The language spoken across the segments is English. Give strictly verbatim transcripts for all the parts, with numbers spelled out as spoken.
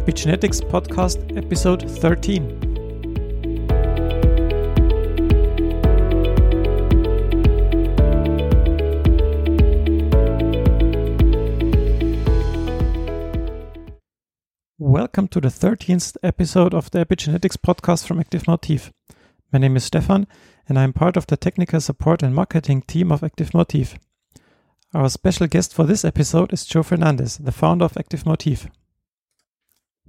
Epigenetics Podcast, Episode thirteen. Welcome to the thirteenth episode of the Epigenetics Podcast from Active Motif. My name is Stefan, and I am part of the technical support and marketing team of Active Motif. Our special guest for this episode is Joe Fernandez, the founder of Active Motif.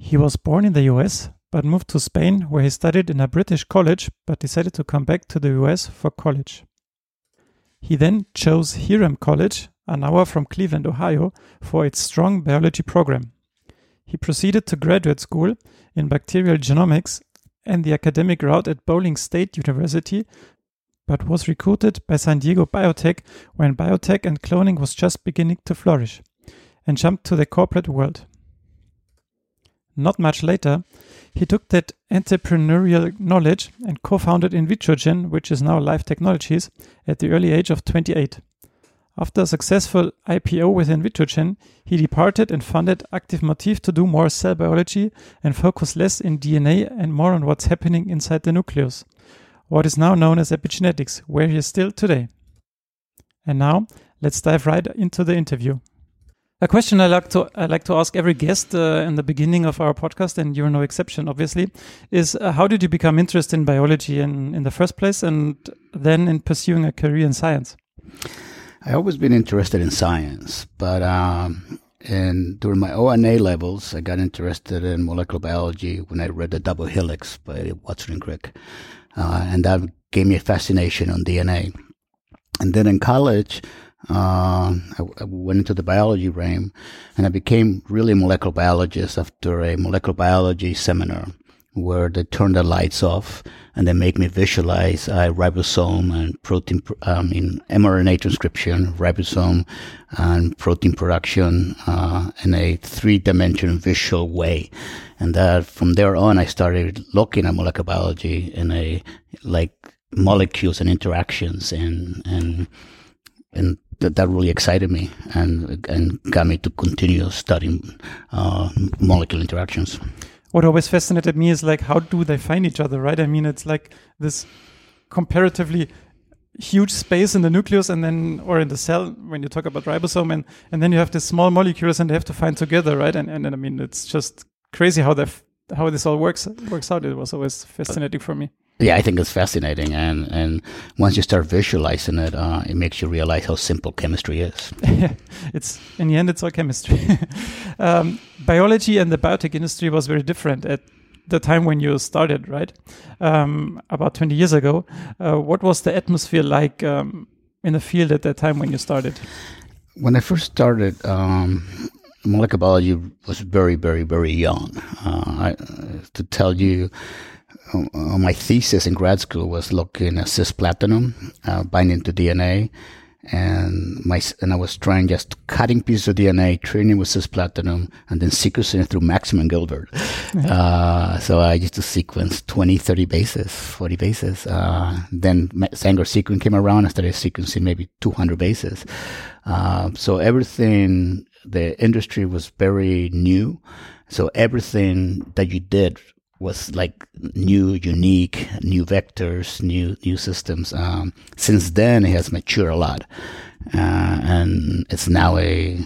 He was born in the U S, but moved to Spain, where he studied in a British college, but decided to come back to the U S for college. He then chose Hiram College, an hour from Cleveland, Ohio, for its strong biology program. He proceeded to graduate school in bacterial genomics and the academic route at Bowling State University, but was recruited by San Diego Biotech when biotech and cloning was just beginning to flourish, and jumped to the corporate world. Not much later, he took that entrepreneurial knowledge and co-founded Invitrogen, which is now Life Technologies, at the early age of twenty-eight. After a successful I P O with Invitrogen, he departed and founded Active Motif to do more cell biology and focus less in D N A and more on what's happening inside the nucleus, what is now known as epigenetics, where he is still today. And now, let's dive right into the interview. A question I like to I like to ask every guest uh, in the beginning of our podcast, and you're no exception, obviously, is uh, how did you become interested in biology in, in the first place, and then in pursuing a career in science? I've always been interested in science, but um, and during my O N A levels, I got interested in molecular biology when I read The Double Helix by Watson and Crick, uh, and that gave me a fascination on D N A. And then in college, uh, I, I went into the biology realm, and I became really a molecular biologist after a molecular biology seminar, where they turn the lights off and they make me visualize uh, ribosome and protein, I mean, mRNA transcription, ribosome and protein production uh, in a three-dimensional visual way. And that from there on, I started looking at molecular biology in a, like, molecules and interactions, and, and, and that, that really excited me and, and got me to continue studying uh, molecular interactions. What always fascinated me is, like, how do they find each other, right? I mean, it's like this comparatively huge space in the nucleus, and then, or in the cell, when you talk about ribosome, and, and then you have these small molecules, and they have to find together, right? And and, and I mean, it's just crazy how the f- how this all works works out. It was always fascinating for me. Yeah, I think it's fascinating, and, and once you start visualizing it, uh, it makes you realize how simple chemistry is. It's in the end, it's all chemistry. um, biology and the biotech industry was very different at the time when you started, right? Um, about twenty years ago, uh, what was the atmosphere like um, in the field at that time when you started? When I first started, um, molecular biology was very, very, very young. Uh, I, to tell you. Uh, my thesis in grad school was looking at cisplatinum uh, binding to D N A, and my and I was trying just cutting pieces of D N A, treating it with cisplatinum, and then sequencing it through Maxam and Gilbert. Mm-hmm. Uh, so I used to sequence twenty, thirty bases, forty bases. Uh, then Sanger sequencing came around. I started sequencing maybe two hundred bases. Uh, so everything, the industry was very new. So everything that you did was like new, unique, new vectors, new new systems. Um, since then, it has matured a lot, uh, and it's now a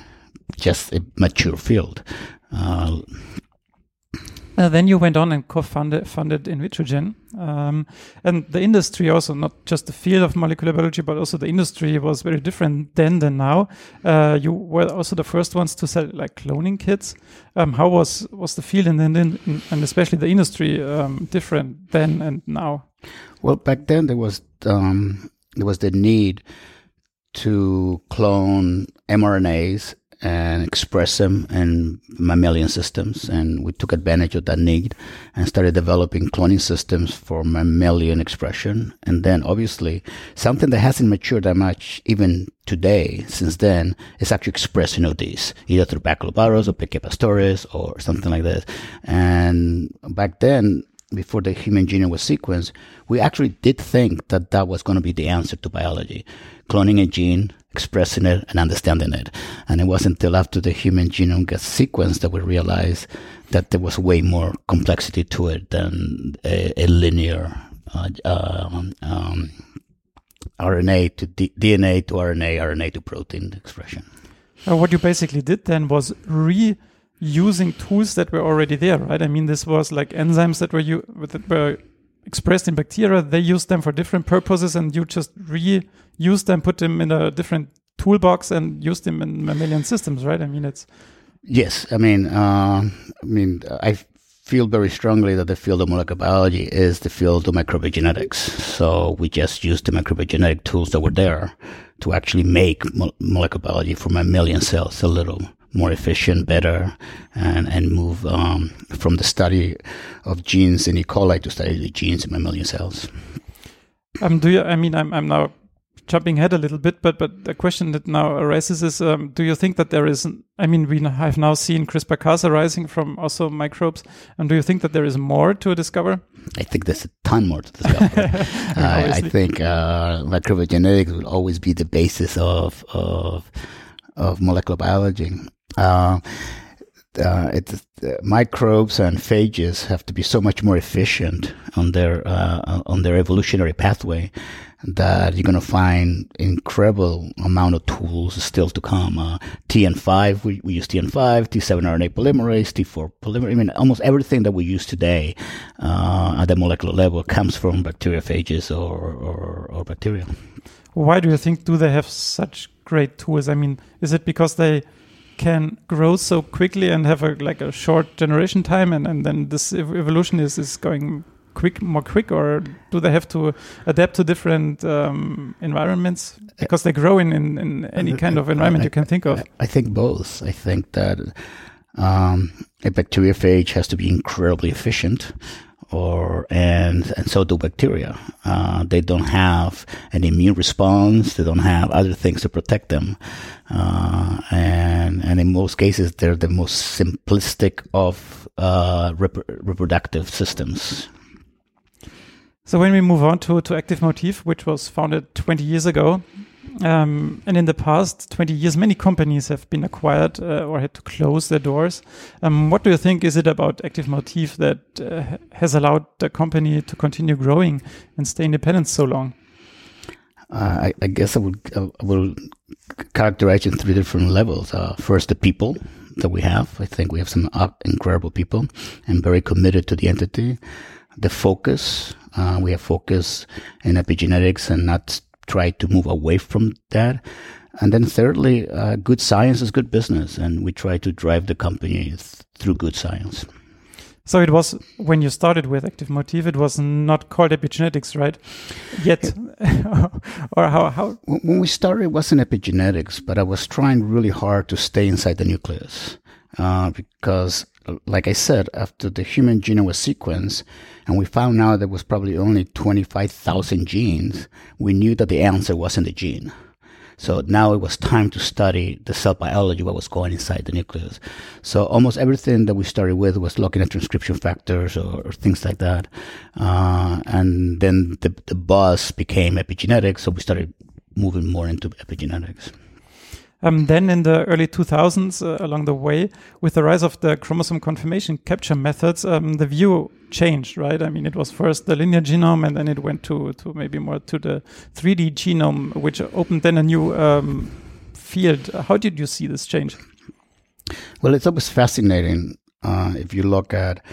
just a mature field. Uh, uh, then you went on and co-founded funded Invitrogen, um, and the industry also, not just the field of molecular biology, but also the industry was very different then than now. Uh, you were also the first ones to sell, like, cloning kits. Um, how was, was the field and then in, and especially the industry um, different then and now? Well, back then there was um, there was the need to clone mRNAs and express them in mammalian systems, and we took advantage of that need and started developing cloning systems for mammalian expression. And then obviously something that hasn't matured that much even today since then is actually expression of these, either through baculovirus or picapastores or something like this. And back then, before the human genome was sequenced, we actually did think that that was going to be the answer to biology: cloning a gene, expressing it and understanding it. And it wasn't until after the human genome got sequenced that we realized that there was way more complexity to it than a, a linear uh, um, um, R N A to D- DNA to RNA, RNA to protein expression. Uh, what you basically did then was reusing tools that were already there, right? I mean, this was like enzymes that were u- that were expressed in bacteria. They used them for different purposes, and you just reused them, put them in a different toolbox, and used them in mammalian systems, right? I mean, it's yes. I mean, uh, I mean, I feel very strongly that the field of molecular biology is the field of microbial genetics. So we just used the microbial genetic tools that were there to actually make mo- molecular biology for mammalian cells a little more efficient, better, and, and move um, from the study of genes in E. coli to study the genes in mammalian cells. Um, do you, I mean, I'm, I'm now jumping ahead a little bit, but but the question that now arises is, um, do you think that there is, I mean, we have now seen CRISPR-Cas arising from also microbes, and do you think that there is more to discover? I think there's a ton more to discover. uh, I think uh, microbial genetics will always be the basis of, of, of molecular biology. Uh, uh, it's, uh, microbes and phages have to be so much more efficient on their uh, on their evolutionary pathway that you're going to find incredible amount of tools still to come. Uh, T N five, we, we use T N five, T seven R N A polymerase, T four polymerase. I mean, almost everything that we use today uh, at the molecular level comes from bacteriophages or, or, or bacteria. Why do you think do they have such great tools? I mean, is it because they can grow so quickly and have a like a short generation time, and, and then this evolution is, is going quick, more quick, or do they have to adapt to different um, environments because they grow in, in, in any kind of environment I, you can think of? I think both. I think that um, a bacteriophage has to be incredibly efficient, or and and so do bacteria. Uh, they don't have an immune response. They don't have other things to protect them. Uh, and and in most cases, they're the most simplistic of uh, rep- reproductive systems. So when we move on to, to Active Motif, which was founded twenty years ago, um, and in the past twenty years, many companies have been acquired uh, or had to close their doors. Um, what do you think is it about Active Motif that uh, has allowed the company to continue growing and stay independent so long? Uh, I, I guess I will, I will characterize it in three different levels. Uh, first, the people that we have. I think we have some incredible people and very committed to the entity. The focus. Uh, we have focus in epigenetics and not try to move away from that. And then thirdly, uh, good science is good business, and we try to drive the company th- through good science. So it was, when you started with Active Motif, it was not called epigenetics, right? Yet, yeah. Or how, how? When we started, it wasn't epigenetics, but I was trying really hard to stay inside the nucleus uh, because... Like I said, after the human genome was sequenced, and we found out there was probably only twenty-five thousand genes, we knew that the answer wasn't the gene. So now it was time to study the cell biology, what was going inside the nucleus. So almost everything that we started with was looking at transcription factors or, or things like that. Uh, and then the, the buzz became epigenetics, so we started moving more into epigenetics. Um, then in the early two thousands, uh, along the way, with the rise of the chromosome conformation capture methods, um, the view changed, right? I mean, it was first the linear genome, and then it went to, to maybe more to the three D genome, which opened then a new um, field. How did you see this change? Well, it's always fascinating uh, if you look at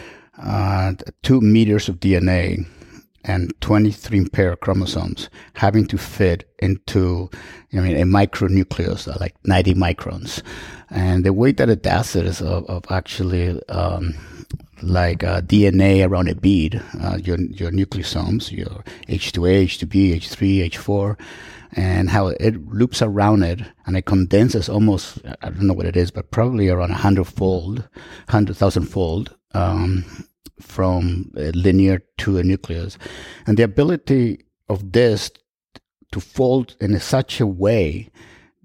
uh, two meters of D N A and twenty-three pair of chromosomes having to fit into, I mean, a micronucleus, like ninety microns. And the way that it does it is of, of actually um, like uh, D N A around a bead, uh, your your nucleosomes, your H two A, H two B, H three, H four, and how it loops around it, and it condenses almost, I don't know what it is, but probably around one hundred thousand fold, um, from a linear to a nucleus. And the ability of this to fold in such a way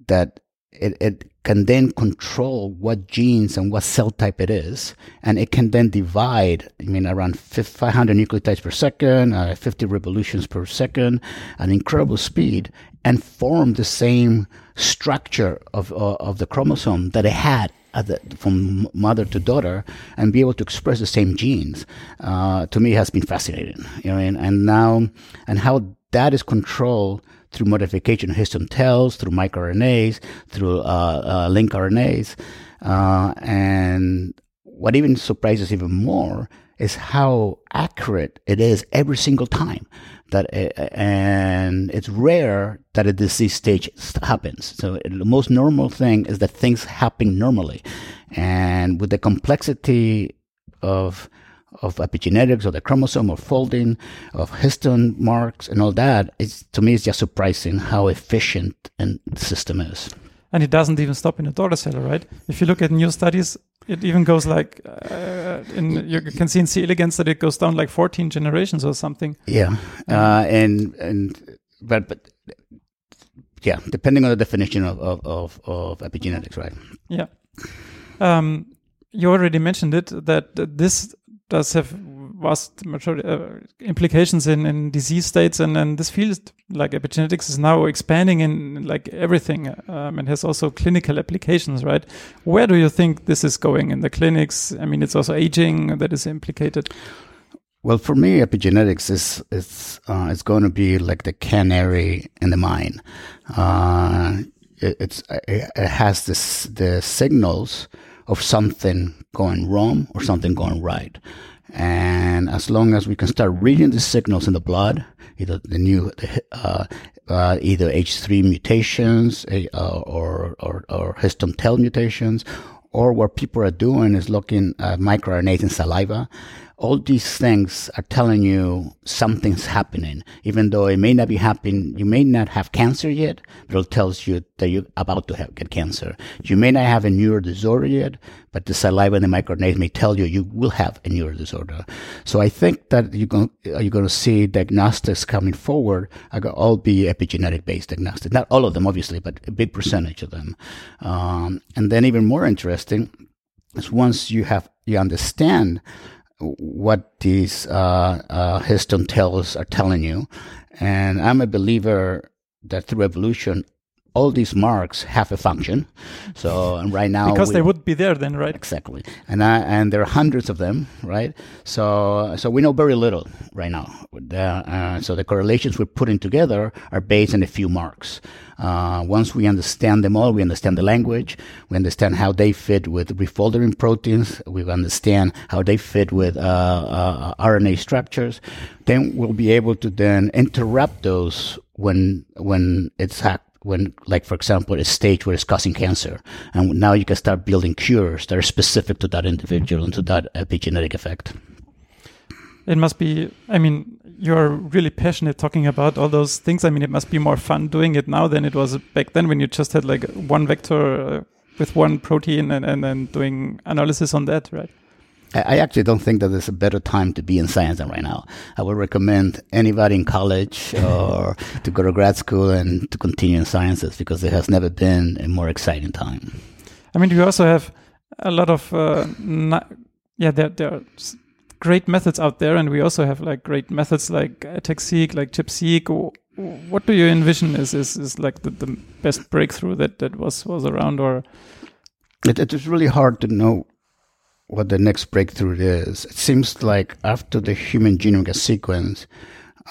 that It, it can then control what genes and what cell type it is, and it can then divide, I mean, around five hundred nucleotides per second, uh, fifty revolutions per second, an incredible speed, and form the same structure of uh, of the chromosome that it had at the, from mother to daughter, and be able to express the same genes. Uh, to me, it has been fascinating, you know, and, and now, and how that is controlled through modification of histone tells, through microRNAs, through uh, uh, lncRNAs. Uh, and what even surprises even more is how accurate it is every single time. That it, and it's rare that a disease stage happens. So it, the most normal thing is that things happen normally. And with the complexity of of epigenetics or the chromosome or folding of histone marks and all that, it's, to me, it's just surprising how efficient and the system is. And it doesn't even stop in the daughter cell, right? If you look at new studies, it even goes like, uh, in, you can see in C. elegans that it goes down like fourteen generations or something. Yeah. Uh, and, and, but, but, yeah, depending on the definition of, of, of, of epigenetics, right? Yeah. Um, you already mentioned it, that this does have vast majority, uh, implications in, in disease states, and, and this field, like epigenetics, is now expanding in like everything, um, and has also clinical applications, right? Where do you think this is going in the clinics? I mean, it's also aging that is implicated. Well, for me, epigenetics is it's uh, it's going to be like the canary in the mine. Uh, it, it's it, it has this the signals of something going wrong or something going right. And as long as we can start reading the signals in the blood, either the new, uh, uh, either H three mutations uh, or, or, or histone tail mutations, or what people are doing is looking at microRNAs in saliva. All these things are telling you something's happening, even though it may not be happening. You may not have cancer yet, but it tells you that you're about to have, get cancer. You may not have a neuro disorder yet, but the saliva and the microRNAs may tell you you will have a neuro disorder. So I think that you're going, you're going to see diagnostics coming forward are going to all be epigenetic-based diagnostics. Not all of them, obviously, but a big percentage of them. Um, and then even more interesting is once you have you understand what these uh, uh, histone tells are telling you. And I'm a believer that through evolution, all these marks have a function. So and right now... because we, they would be there then, right? Exactly. And I, and there are hundreds of them, right? So so we know very little right now. The, uh, so the correlations we're putting together are based on a few marks. Uh, once we understand them all, we understand the language, we understand how they fit with refoldering proteins, we understand how they fit with uh, uh, R N A structures, then we'll be able to then interrupt those when when it's hacked. When, like, for example, a stage where it's causing cancer. And now you can start building cures that are specific to that individual and to that epigenetic effect. It must be, I mean, you're really passionate talking about all those things. I mean, it must be more fun doing it now than it was back then when you just had like one vector with one protein and, and then doing analysis on that, right? I actually don't think that there's a better time to be in science than right now. I would recommend anybody in college or to go to grad school and to continue in sciences, because there has never been a more exciting time. I mean, we also have a lot of, uh, na- yeah, there, there are great methods out there, and we also have like great methods like ATAC-seq, like ChIP-seq. What do you envision is is, is like the, the best breakthrough that, that was, was around? Or it, it is really hard to know what the next breakthrough is. It seems like after the human genome got sequenced,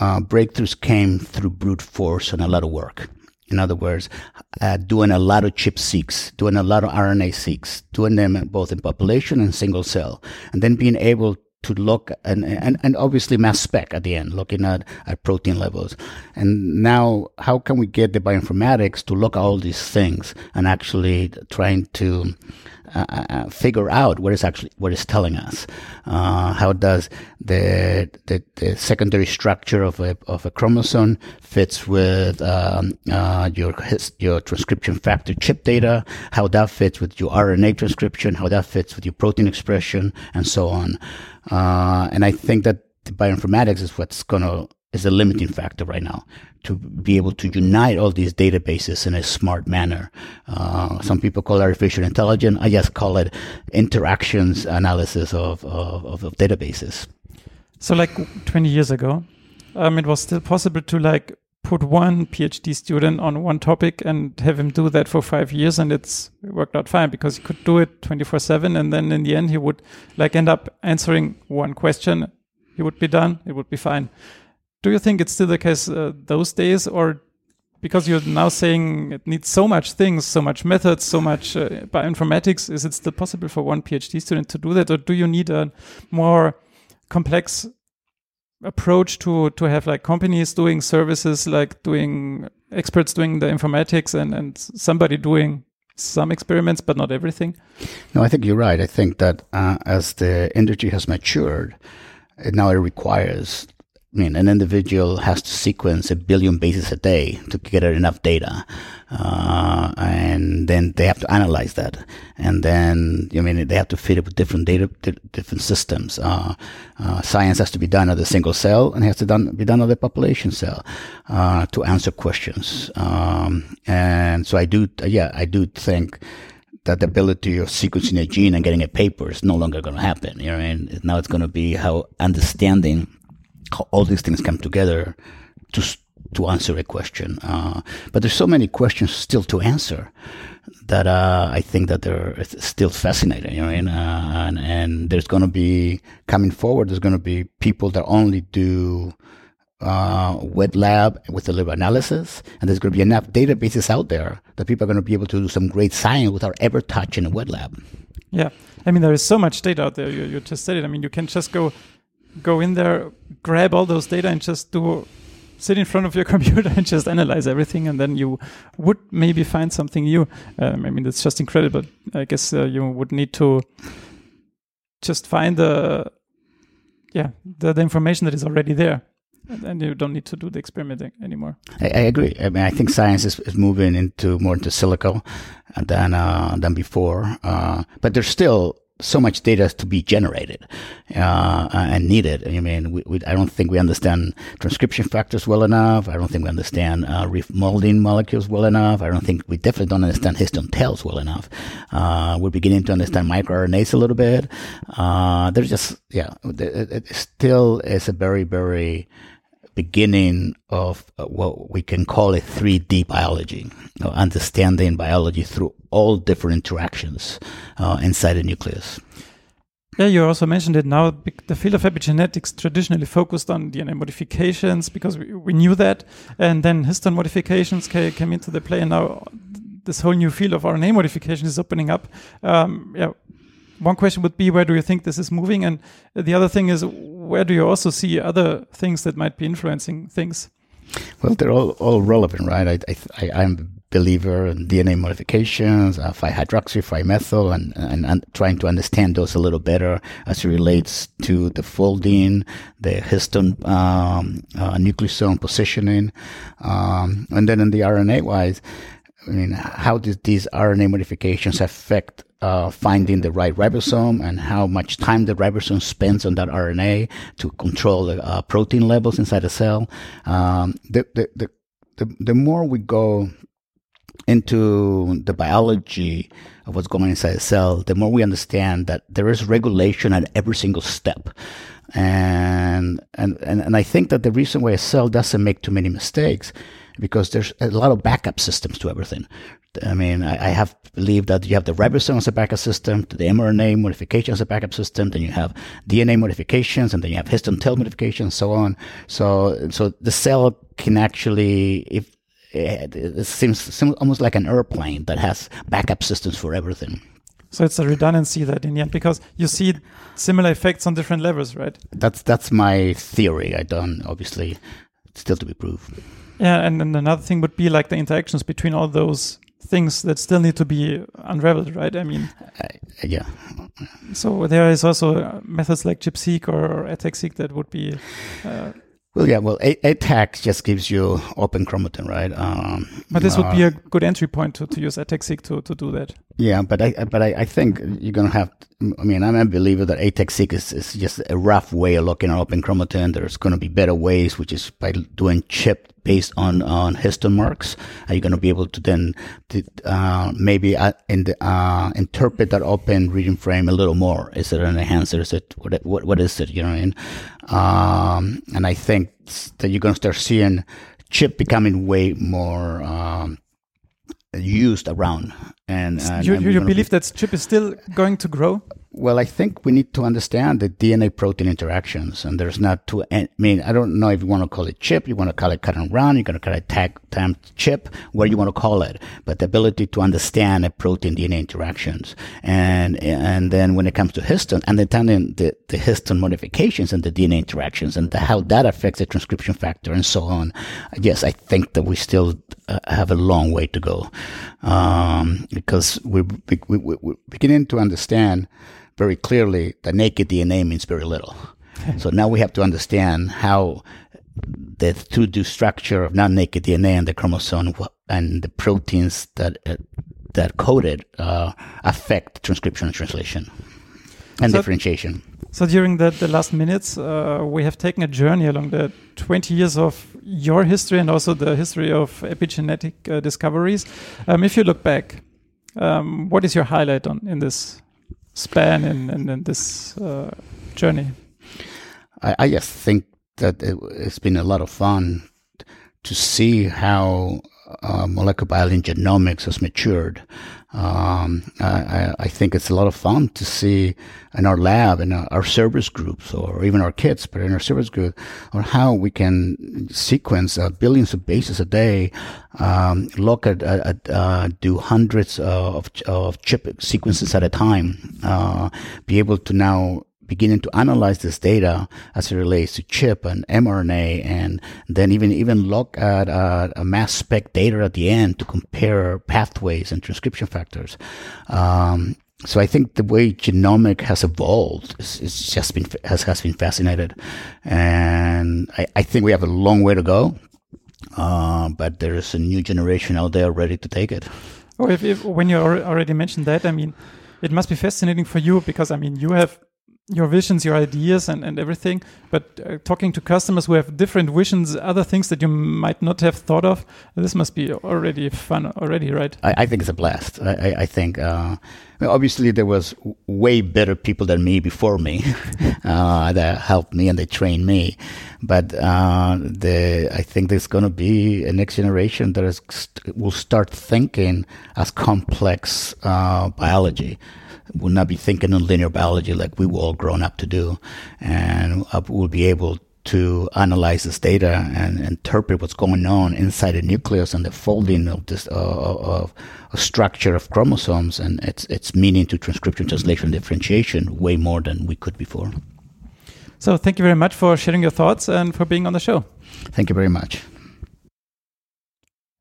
uh, breakthroughs came through brute force and a lot of work. In other words, uh, doing a lot of ChIP-seqs, doing a lot of R N A-seqs, doing them both in population and single cell, and then being able to look and, and, and obviously mass spec at the end, looking at, at protein levels. And now, how can we get the bioinformatics to look at all these things and actually trying to Uh, figure out what is actually what is telling us? Uh, how does the, the the secondary structure of a of a chromosome fits with um, uh, your his, your transcription factor ChIP data? How that fits with your R N A transcription? How that fits with your protein expression, and so on? Uh, and I think that the bioinformatics is what's going to is a limiting factor right now to be able to unite all these databases in a smart manner. Uh, some people call it artificial intelligence. I just call it interactions analysis of, of, of databases. So like twenty years ago, um, it was still possible to like put one PhD student on one topic and have him do that for five years. And it's it worked out fine because he could do it twenty-four seven. And then in the end, he would like end up answering one question. He would be done. It would be fine. Do you think it's still the case uh, those days, or because you're now saying it needs so much things, so much methods, so much uh, bioinformatics, is it still possible for one PhD student to do that? Or do you need a more complex approach to to have like companies doing services, like doing experts doing the informatics and, and somebody doing some experiments, but not everything? No, I think you're right. I think that uh, as the industry has matured, it now it requires, I mean, an individual has to sequence a billion bases a day to get enough data. Uh, and then they have to analyze that. And then, I mean, they have to fit it with different data, different systems. Uh, uh, science has to be done at a single cell and has to done, be done at a population cell, uh, to answer questions. Um, and so I do, yeah, I do think that the ability of sequencing a gene and getting a paper is no longer going to happen. You know, and now it's going to be how understanding how all these things come together to to answer a question. Uh, but there's so many questions still to answer that uh, I think that they're still fascinating. You know, and, uh, and, and there's going to be, coming forward, there's going to be people that only do uh, wet lab with a little analysis, and there's going to be enough databases out there that people are going to be able to do some great science without ever touching a wet lab. Yeah. I mean, there is so much data out there. You, you just said it. I mean, you can just go... go in there, grab all those data and just do sit in front of your computer and just analyze everything, and then you would maybe find something new. Um, I mean, that's just incredible. I guess uh, you would need to just find the yeah the, the information that is already there, and, and you don't need to do the experimenting anymore. I, I agree. I mean, I think science is, is moving into more into silico than uh, than before, uh, but there's still so much data to be generated uh, and needed. I mean, we, we, I don't think we understand transcription factors well enough. I don't think we understand uh, remolding molecules well enough. I don't think we definitely don't understand histone tails well enough. Uh, we're beginning to understand microRNAs a little bit. Uh, there's just, yeah, it, it still is a very, very beginning of what we can call a three D biology, or understanding biology through all different interactions uh, inside the nucleus. Yeah, you also mentioned it now. The field of epigenetics traditionally focused on D N A modifications because we, we knew that, and then histone modifications ca- came into the play, and now this whole new field of R N A modification is opening up. Um, yeah, one question would be, where do you think this is moving? And the other thing is, where do you also see other things that might be influencing things? Well, they're all, all relevant, right? I, I, I, I'm a believer in D N A modifications, uh, five-hydroxy, five-methyl, and, and, and trying to understand those a little better as it relates to the folding, the histone, um, uh, nucleosome positioning. Um, and then in the R N A-wise, I mean, how do these R N A modifications affect uh, finding the right ribosome, and how much time the ribosome spends on that R N A to control the uh, protein levels inside the cell? Um, the, the, the, the, the more we go into the biology of what's going on inside the cell, the more we understand that there is regulation at every single step. And, and, and, and I think that the reason why a cell doesn't make too many mistakes because there's a lot of backup systems to everything. I mean, I, I have believed that you have the ribosome as a backup system, the mRNA modification as a backup system, then you have D N A modifications, and then you have histone tail modifications, so on. So, so the cell can actually, if it seems almost like an airplane that has backup systems for everything. So it's a redundancy that in the end, because you see similar effects on different levels, right? That's that's my theory. I don't, obviously, it's still to be proved. Yeah, and then another thing would be like the interactions between all those things that still need to be unraveled, right? I mean, uh, yeah. So there is also methods like ChIP-seq or ATAC-seq that would be... Uh, well, yeah, well, ATAC just gives you open chromatin, right? Um, but this uh, would be a good entry point to, to use ATAC-seq to, to do that. Yeah, but I but I, I think you're going to have, to, I mean, I'm a believer that ATAC-seq is, is just a rough way of looking at open chromatin. There's going to be better ways, which is by doing CHIP based on, on histomarks. Are you going to be able to then to, uh, maybe uh, in the, uh, interpret that open reading frame a little more? Is it an enhancer? Is it, what, what, what is it? You know what I mean? Um, and I think that you're going to start seeing CHIP becoming way more um, used around. And, and you, you, you believe be, that CHIP is still going to grow? Well, I think we need to understand the D N A protein interactions, and there's not too. I mean, I don't know if you want to call it CHIP, you want to call it cut and run, you're going to call it tag time CHIP, what you want to call it, but the ability to understand the protein D N A interactions, and and then when it comes to histone, understanding the the histone modifications and the D N A interactions and the, how that affects the transcription factor and so on. Yes, I think that we still uh, have a long way to go. Um, Because we, we, we, we're beginning to understand very clearly that naked D N A means very little. So now we have to understand how the two D structure of non-naked D N A and the chromosome and the proteins that uh, that code it uh, affect transcription and translation and so, differentiation. So during the, the last minutes, uh, we have taken a journey along the twenty years of your history and also the history of epigenetic uh, discoveries. Um, if you look back, Um, what is your highlight on in this span and in, in, in this uh, journey? I, I just think that it, it's been a lot of fun to see how uh, molecular biology and genomics has matured. Um, I, I think it's a lot of fun to see in our lab, in our, our service groups, or even our kids, but in our service group, on how we can sequence uh, billions of bases a day, um, look at, at uh, do hundreds of, of CHIP sequences at a time, uh, be able to now beginning to analyze this data as it relates to CHIP and mRNA, and then even even look at uh, a mass spec data at the end to compare pathways and transcription factors. Um, so I think the way genomic has evolved is, is just been has, has been fascinating, and I, I think we have a long way to go. Uh, but there is a new generation out there ready to take it. Oh, if, if when you already mentioned that, I mean, it must be fascinating for you because I mean you have. Your visions, your ideas, and, and everything. But uh, talking to customers who have different visions, other things that you might not have thought of, this must be already fun already, right? I, I think it's a blast. I, I, I think uh, obviously there was way better people than me before me uh, that helped me and they trained me. But uh, the I think there's going to be a next generation that is, will start thinking as complex uh, biology. Will not be thinking in linear biology like we were all grown up to do, and we'll be able to analyze this data and interpret what's going on inside the nucleus and the folding of this uh, of a structure of chromosomes and its its meaning to transcription, translation, differentiation way more than we could before. So thank you very much for sharing your thoughts and for being on the show. Thank you very much.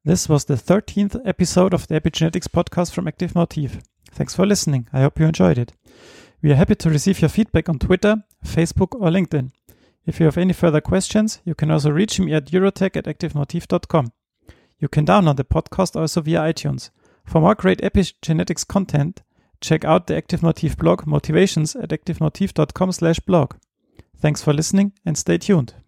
This was the thirteenth episode of the Epigenetics podcast from Active Motif. Thanks for listening. I hope you enjoyed it. We are happy to receive your feedback on Twitter, Facebook, or LinkedIn. If you have any further questions, you can also reach me at eurotech at active motif dot com. You can download the podcast also via iTunes. For more great epigenetics content, check out the Active Motif blog motivations at active motif dot com slash blog. Thanks for listening and stay tuned.